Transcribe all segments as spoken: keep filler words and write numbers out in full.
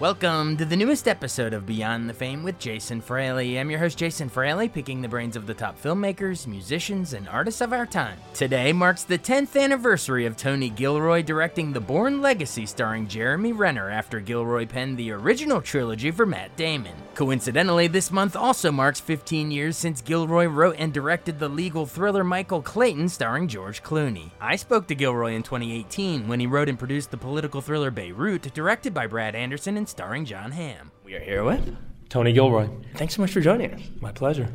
Welcome to the newest episode of Beyond the Fame with Jason Fraley. I'm your host, Jason Fraley, picking the brains of the top filmmakers, musicians, and artists of our time. Today marks the tenth anniversary of Tony Gilroy directing The Bourne Legacy, starring Jeremy Renner, after Gilroy penned the original trilogy for Matt Damon. Coincidentally, this month also marks fifteen years since Gilroy wrote and directed the legal thriller Michael Clayton, starring George Clooney. I spoke to Gilroy in twenty eighteen when he wrote and produced the political thriller Beirut, directed by Brad Anderson and starring Jon Hamm. We are here with Tony Gilroy. Thanks so much for joining us. My pleasure.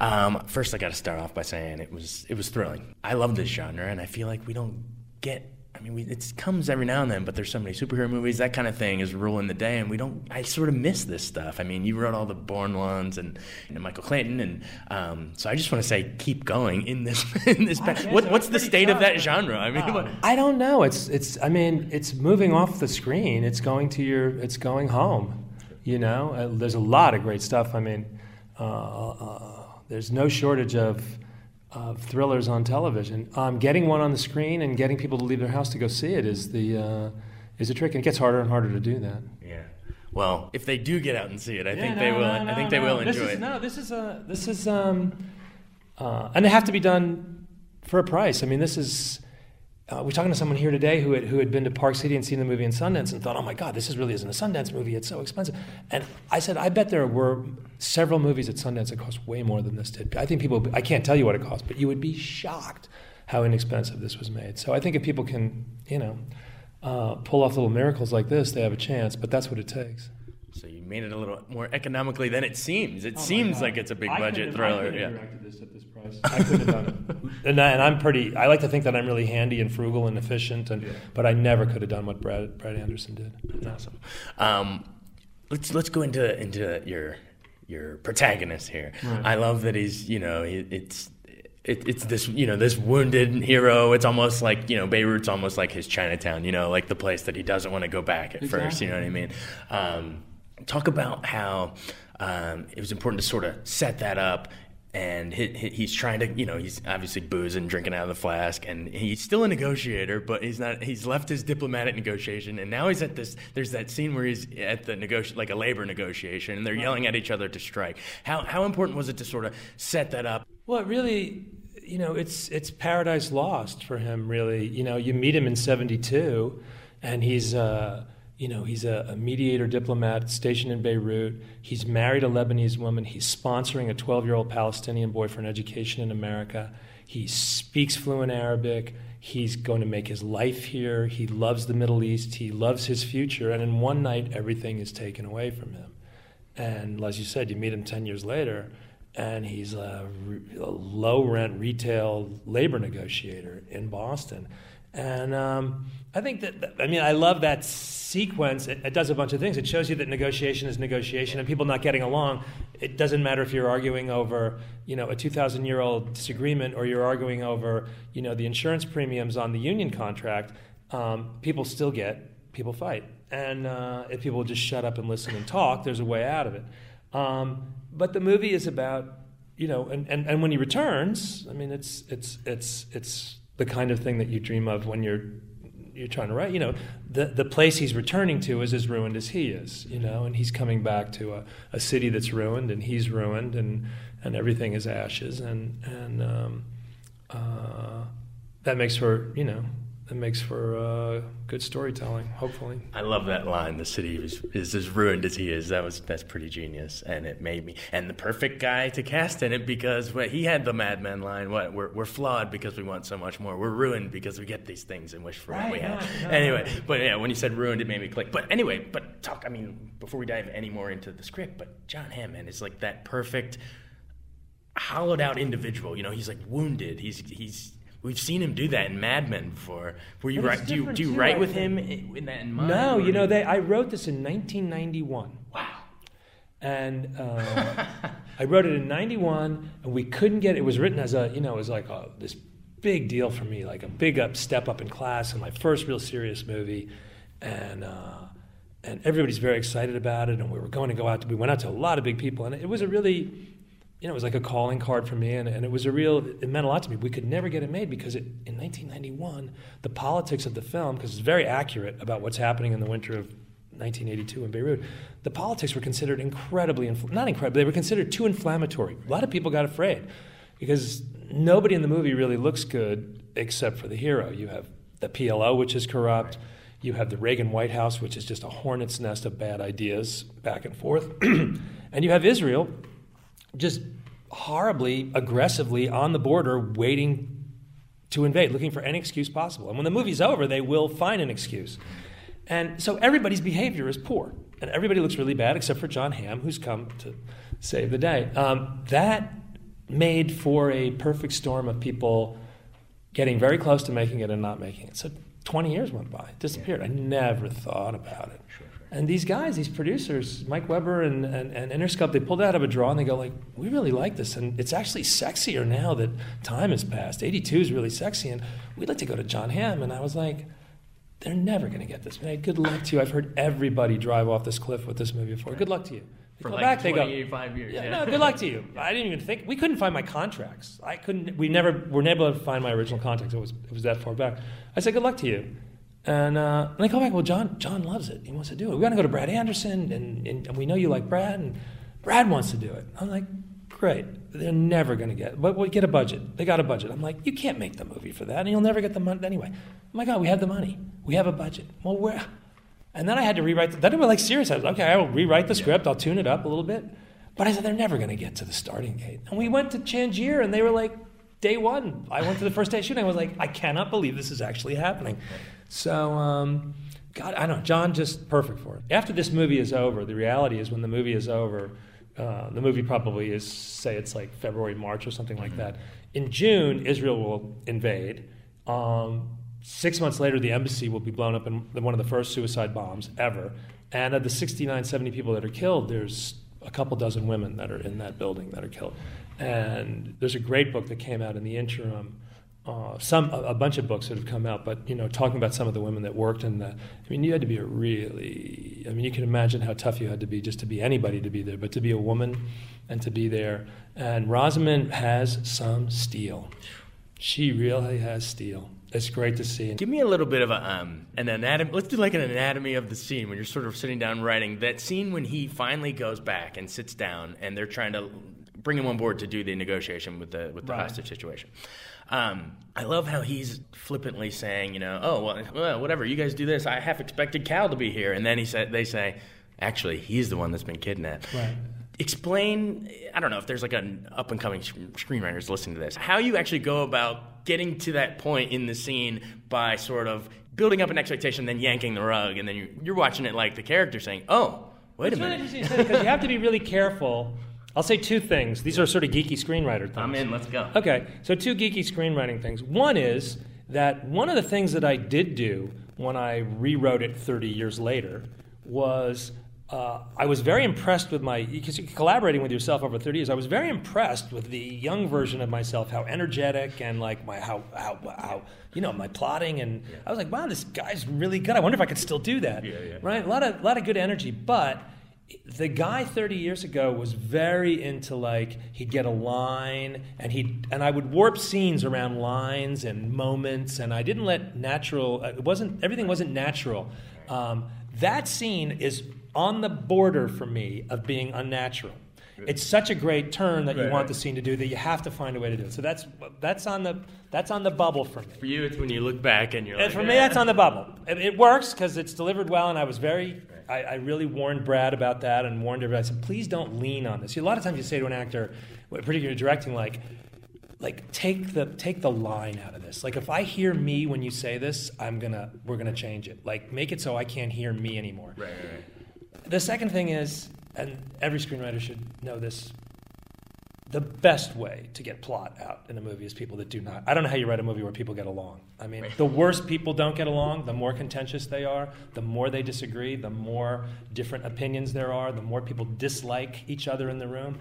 Um, first, I got to start off by saying it was it was thrilling. I love this genre, and I feel like we don't get. I mean, we, it comes every now and then, but there's so many superhero movies. That kind of thing is ruling the day, and we don't. I sort of miss this stuff. I mean, you wrote all the Bourne ones and, and Michael Clayton, and um, so I just want to say, keep going in this. In this, what, what's the state of that genre? I mean, what? I don't know. It's it's. I mean, it's moving off the screen. It's going to your. It's going home. You know, uh, there's a lot of great stuff. I mean, uh, uh, there's no shortage of. of thrillers on television. Um, getting one on the screen and getting people to leave their house to go see it is the uh, is a trick, and it gets harder and harder to do that. Yeah. Well, if they do get out and see it, I yeah, think no, they will. No, no, I think no. they will this enjoy is, it. No, this is a this is um, uh, and they have to be done for a price. I mean, this is. Uh, we're talking to someone here today who had, who had been to Park City and seen the movie in Sundance and thought, oh my God, this is really isn't a Sundance movie, it's so expensive. And I said, I bet there were several movies at Sundance that cost way more than this did. I think people, I can't tell you what it cost, but you would be shocked how inexpensive this was made. So I think if people can, you know, uh, pull off little miracles like this, they have a chance, but that's what it takes. So you made it a little more economically than it seems. It oh seems like it's a big I budget thriller. I could have yeah. directed this at this price. I could have done it. And, I, and I'm pretty, I like to think that I'm really handy and frugal and efficient, and yeah. but I never could have done what Brad, Brad Anderson did. That's awesome. Um, let's let's go into into your your protagonist here. Right. I love that he's, you know, he, it's... It, it's this, you know, this wounded hero. It's almost like, you know, Beirut's almost like his Chinatown, you know, like the place that he doesn't want to go back at exactly. first, you know what I mean? Um, talk about how um, it was important to sort of set that up, and he, he, he's trying to, you know, he's obviously boozing, drinking out of the flask, and he's still a negotiator, but he's not, he's left his diplomatic negotiation, and now he's at this, there's that scene where he's at the negoti- like a labor negotiation, and they're yelling at each other to strike. How, how important was it to sort of set that up? Well, it really... You know, it's it's paradise lost for him, really. You know, you meet him in seventy-two, and he's, uh, you know, he's a, a mediator diplomat stationed in Beirut. He's married a Lebanese woman. He's sponsoring a twelve-year-old Palestinian boy for an education in America. He speaks fluent Arabic. He's going to make his life here. He loves the Middle East. He loves his future. And in one night, everything is taken away from him. And as you said, you meet him ten years later, and he's a, a low-rent retail labor negotiator in Boston. And um, I think that, I mean, I love that sequence. It, it does a bunch of things. It shows you that negotiation is negotiation, and people not getting along, it doesn't matter if you're arguing over, you know, a two thousand year old disagreement, or you're arguing over, you know, the insurance premiums on the union contract. Um, people still get, people fight. And uh, if people just shut up and listen and talk, there's a way out of it. Um, but the movie is about, you know, and, and, and when he returns, I mean, it's it's it's it's the kind of thing that you dream of when you're you're trying to write. You know, the the place he's returning to is as ruined as he is. You know, and he's coming back to a, a city that's ruined, and he's ruined, and, and everything is ashes, and and um, uh, that makes for, you know, that makes for uh, good storytelling, hopefully. I love that line, the city is, is as ruined as he is. That was That's pretty genius, and it made me... And the perfect guy to cast in it, because well, he had the Mad Men line, what, we're, we're flawed because we want so much more. We're ruined because we get these things and wish for right, what we yeah, have. Yeah. Anyway, but yeah, when you said ruined, it made me click. But anyway, but talk, I mean, before we dive any more into the script, but Jon Hamm is like that perfect, hollowed-out individual. You know, he's like wounded. He's... he's We've seen him do that in Mad Men before. Were you right? Do you do you too, write with him in that in mind? No, you know, they. I wrote this in nineteen ninety-one. Wow. And uh, I wrote it in ninety-one, and we couldn't get it. It was written as a, you know, it was like a, this big deal for me, like a big up step up in class, and my first real serious movie, and uh, and everybody's very excited about it, and we were going to go out to, we went out to a lot of big people, and it was a really. You know, it was like a calling card for me, and, and it was a real, it meant a lot to me. We could never get it made because it, in nineteen ninety-one, the politics of the film, because it's very accurate about what's happening in the winter of nineteen eighty-two in Beirut, the politics were considered incredibly, infl- not incredibly, they were considered too inflammatory. A lot of people got afraid because nobody in the movie really looks good except for the hero. You have the P L O, which is corrupt. You have the Reagan White House, which is just a hornet's nest of bad ideas back and forth. And you have Israel, just horribly, aggressively on the border, waiting to invade, looking for any excuse possible. And when the movie's over, they will find an excuse. And so everybody's behavior is poor. And everybody looks really bad, except for Jon Hamm, who's come to save the day. Um, that made for a perfect storm of people getting very close to making it and not making it. So twenty years went by. It disappeared. Yeah. I never thought about it. Sure. And these guys, these producers, Mike Weber and, and, and Interscope, they pulled out of a draw and they go like, we really like this. And it's actually sexier now that time has passed. eighty-two is really sexy. And we'd like to go to Jon Hamm. And I was like, they're never going to get this made. Good luck to you. I've heard everybody drive off this cliff with this movie before. Good luck to you. They For like back, twenty-five they go, years. Yeah, yeah. No, good luck to you. I didn't even think. We couldn't find my contracts. I couldn't. We never were able to find my original contracts. It was, it was that far back. I said, good luck to you. And, uh, and they call back, well, John John loves it. He wants to do it. We're going to go to Brad Anderson, and, and, and we know you like Brad, and Brad wants to do it. I'm like, great. They're never going to get it. But we'll get a budget. They got a budget. I'm like, you can't make the movie for that, and you'll never get the money. Anyway, oh, my God, we have the money. We have a budget. Well, where? And then I had to rewrite. The, then was like serious. I was like, okay, I will rewrite the script. I'll tune it up a little bit. But I said, they're never going to get to the starting gate. And we went to Tangier, and they were like, day one. I went to the first day of shooting. I was like, I cannot believe this is actually happening. So, um, God, I don't know, John just perfect for it. After this movie is over, the reality is when the movie is over, uh, the movie probably is, say it's like February, March or something like that. In June, Israel will invade. Um, six months later, the embassy will be blown up in one of the first suicide bombs ever. And of the sixty-nine, seventy people that are killed, there's a couple dozen women that are in that building that are killed. And there's a great book that came out in the interim. Uh, some a, a bunch of books that have come out, but you know, talking about some of the women that worked in the. I mean, you had to be a really. I mean, you can imagine how tough you had to be just to be anybody to be there, but to be a woman, and to be there. And Rosamund has some steel. She really has steel. It's great to see. Give me a little bit of a um, an anatomy. Let's do like an anatomy of the scene when you're sort of sitting down writing that scene when he finally goes back and sits down, and they're trying to bring him on board to do the negotiation with the with the right. hostage situation. Um, I love how he's flippantly saying, you know, oh, well, well, whatever, you guys do this. I half expected Cal to be here. And then he said, they say, actually, he's the one that's been kidnapped. Right. Explain, I don't know if there's like an up-and-coming screenwriters listening to this, how you actually go about getting to that point in the scene by sort of building up an expectation, then yanking the rug, and then you're, you're watching it like the character saying, oh, wait it's a minute. It's really interesting because you have to be really careful. I'll say two things. These are sort of geeky screenwriter things. I'm in. Let's go. Okay. So two geeky screenwriting things. One is that one of the things that I did do when I rewrote it thirty years later was uh, I was very impressed with my, because you're collaborating with yourself over thirty years, I was very impressed with the young version of myself, how energetic and like my, how, how, how you know, my plotting. And yeah. I was like, wow, this guy's really good. I wonder if I could still do that. Yeah, yeah. Right? A lot of, lot of good energy. But the guy thirty years ago was very into like he'd get a line and he and I would warp scenes around lines and moments and I didn't let natural it wasn't everything wasn't natural. Um, that scene is on the border for me of being unnatural. it's such a great turn that right, you want right. the scene to do that you have to find a way to do it. So that's that's on the that's on the bubble for me. For you, it's when you look back and you're like, and for yeah. me, that's on the bubble. It, it works because it's delivered well, and I was very, I, I really warned Brad about that and warned everybody. I said, please don't lean on this. See, a lot of times you say to an actor, particularly directing, like, like take the take the line out of this. Like, if I hear me when you say this, I'm gonna we're gonna change it. Like, make it so I can't hear me anymore. Right, right, right. The second thing is, and every screenwriter should know this, the best way to get plot out in a movie is people that do not. I don't know how you write a movie where people get along. I mean, right. the worse people don't get along, the more contentious they are, the more they disagree, the more different opinions there are, the more people dislike each other in the room,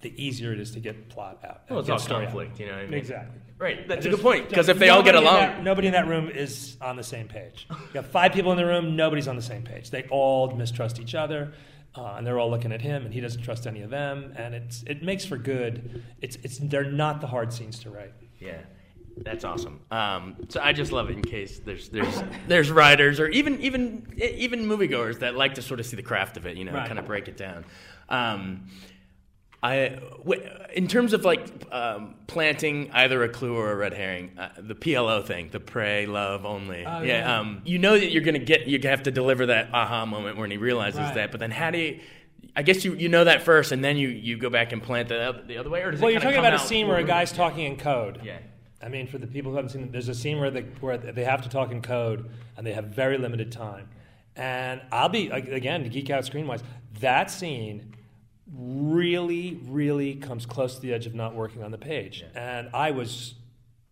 the easier it is to get plot out. Well, it's all conflict, out. you know what I mean? Exactly. Right, that's a good point, because if they all get along... In that, nobody in that room is on the same page. You got five people in the room, nobody's on the same page. They all mistrust each other. Uh, and they're all looking at him, and he doesn't trust any of them, and it's it makes for good. It's it's they're not the hard scenes to write. Yeah, that's awesome. Um, so I just love it. In case there's there's there's writers or even even even moviegoers that like to sort of see the craft of it, you know, right. kind of break it down. Um, I in terms of like um, planting either a clue or a red herring, uh, the P L O thing, the pray love only. Oh, yeah, yeah. Um, you know that you're gonna get, you have to deliver that aha moment when he realizes right. that. But then how do you? I guess you, you know that first, and then you, you go back and plant the other, the other way. Or does well, it you're talking about a scene where a guy's yeah. talking in code. Yeah. I mean, for the people who haven't seen it, there's a scene where they where they have to talk in code, and they have very limited time. And I'll be again to geek out screen wise. That scene really, really comes close to the edge of not working on the page. Yeah. And I was,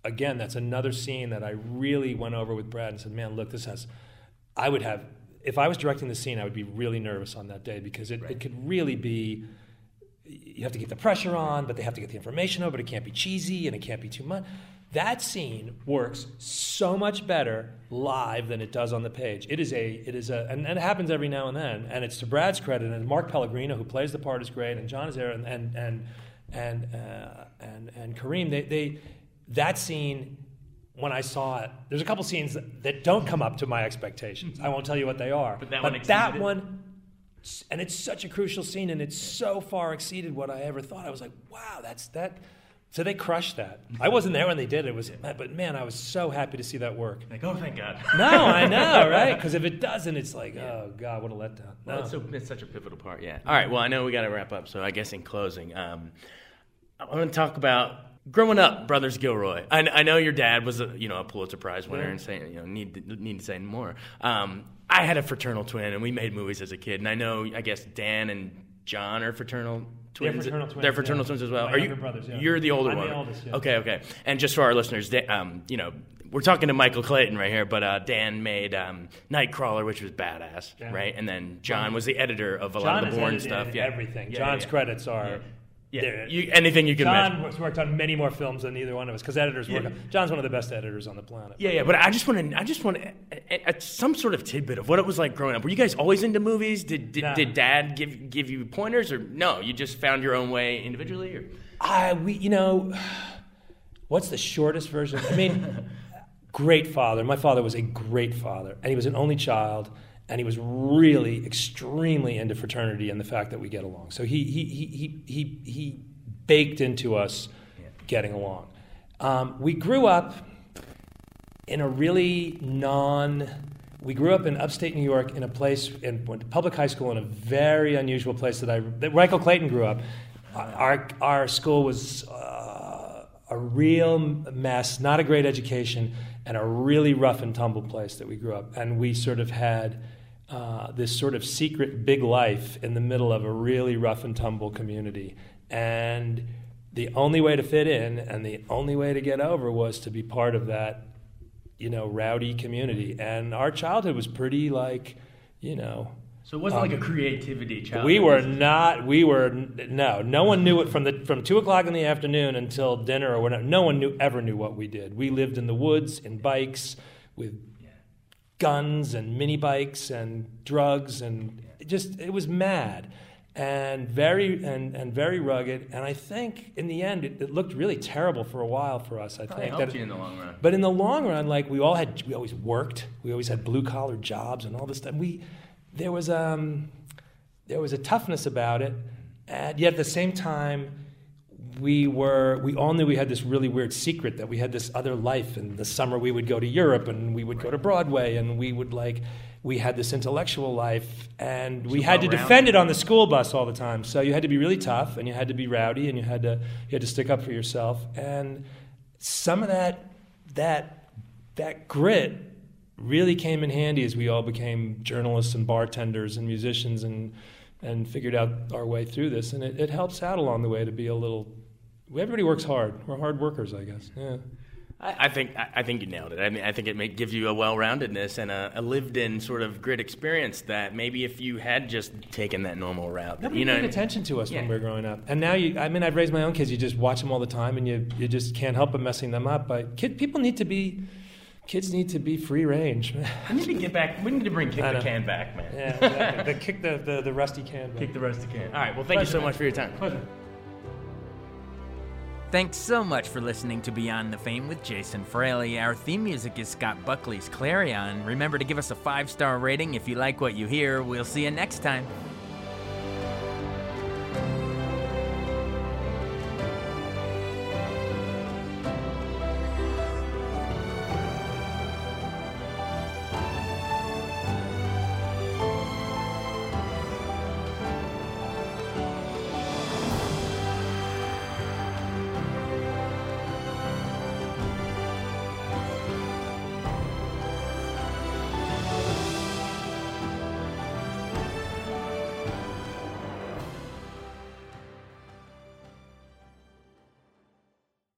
again, that's another scene that I really went over with Brad and said, man, look, this has, I would have, if I was directing the scene, I would be really nervous on that day because it, right. it could really be, you have to get the pressure on, but they have to get the information over, but it can't be cheesy and it can't be too much. That scene works so much better live than it does on the page. It is a, it is a, and, and it happens every now and then, and it's to Brad's credit, and Mark Pellegrino, who plays the part, is great, and John is there, and and and and uh, and, and Kareem. They, they, that scene, when I saw it, there's a couple scenes that, that don't come up to my expectations. I won't tell you what they are, but that but one, that one, and it's such a crucial scene, and it's so far exceeded what I ever thought. I was like, wow, that's that. So they crushed that. I wasn't there when they did it. It was, but man, I was so happy to see that work. Like, oh, thank God. No, I know, right? Because if it doesn't, it's like, yeah. oh, God, what a letdown. No. Well, it's, so, it's such a pivotal part, yeah. All right, well, I know we got to wrap up, so I guess in closing, um, I want to talk about growing up, Brothers Gilroy. I, I know your dad was, a, you know, a Pulitzer Prize winner, yeah. and saying, you know, need to, need to say more. Um, I had a fraternal twin, and we made movies as a kid, and I know, I guess, Dan and John are fraternal twins. They're fraternal twins, They're fraternal yeah. twins as well. My Are you? Brothers, yeah. You're the older I'm one. I'm the oldest. Yeah. Okay, okay. And just for our listeners, um, you know, we're talking to Michael Clayton right here, but uh, Dan made um, Nightcrawler, which was badass, yeah. right? And then John was the editor of a John lot of the Bourne stuff. Yeah, everything. Yeah, John's yeah, yeah. credits are. Yeah. Yeah, you, anything you can imagine. John worked on many more films than either one of us because editors work. Yeah. On, John's one of the best editors on the planet. Yeah, yeah. But I just want to, I just want some sort of tidbit of what it was like growing up. Were you guys always into movies? Did did, no. did Dad give give you pointers, or no? You just found your own way individually, or I uh, we you know, what's the shortest version? I mean, great father. My father was a great father, and he was an only child. And he was really extremely into fraternity and the fact that we get along. So he he he he he, he baked into us yeah. getting along. Um, we grew up in a really non. We grew up in upstate New York in a place in went to public high school in a very unusual place that I that Michael Clayton grew up. Our our school was uh, a real mess, not a great education, and a really rough and tumble place that we grew up. And we sort of had. Uh, this sort of secret big life in the middle of a really rough and tumble community. And the only way to fit in and the only way to get over was to be part of that, you know, rowdy community. And our childhood was pretty like, you know... So it wasn't um, like a creativity challenge. We were not. We were no. No one knew it from the from two o'clock in the afternoon until dinner or whatever. No one knew ever knew what we did. We lived in the woods in bikes with yeah. guns and mini bikes and drugs and yeah. just it was mad and very and, and very rugged. And I think in the end it, it looked really terrible for a while for us. I Probably think helped that you in the long run. But in the long run, like we all had, we always worked. We always had blue collar jobs and all this stuff. We. There was um, there was a toughness about it And yet at the same time, we were, we all knew we had this really weird secret that we had this other life. And the summer we would go to Europe and we would right. go to Broadway and we would like, we had this intellectual life and we had to defend it on the school bus all the time. So you had to be really tough and you had to be rowdy and you had to, you had to stick up for yourself. And some of that, that, that grit really came in handy as we all became journalists and bartenders and musicians and, and figured out our way through this. And it, it helps out along the way to be a little... Everybody works hard. We're hard workers, I guess. Yeah. I, I think I think you nailed it. I mean, I think it may give you a well-roundedness and a, a lived-in sort of grit experience that maybe if you had just taken that normal route... Nobody you know, paid attention to us yeah. when we were growing up. And now, you, I mean, I've raised my own kids. You just watch them all the time, and you you just can't help but messing them up. But kid, people need to be... Kids need to be free range, man. We need to get back. We need to bring kick the can back, man. Yeah, exactly. the kick the, the, the rusty can. Back. Kick the rusty can. All right. Well, thank Pleasure, you so man. much for your time. Pleasure. Thanks so much for listening to Beyond the Fame with Jason Fraley. Our theme music is Scott Buckley's Clarion. Remember to give us a five-star rating if you like what you hear. We'll see you next time.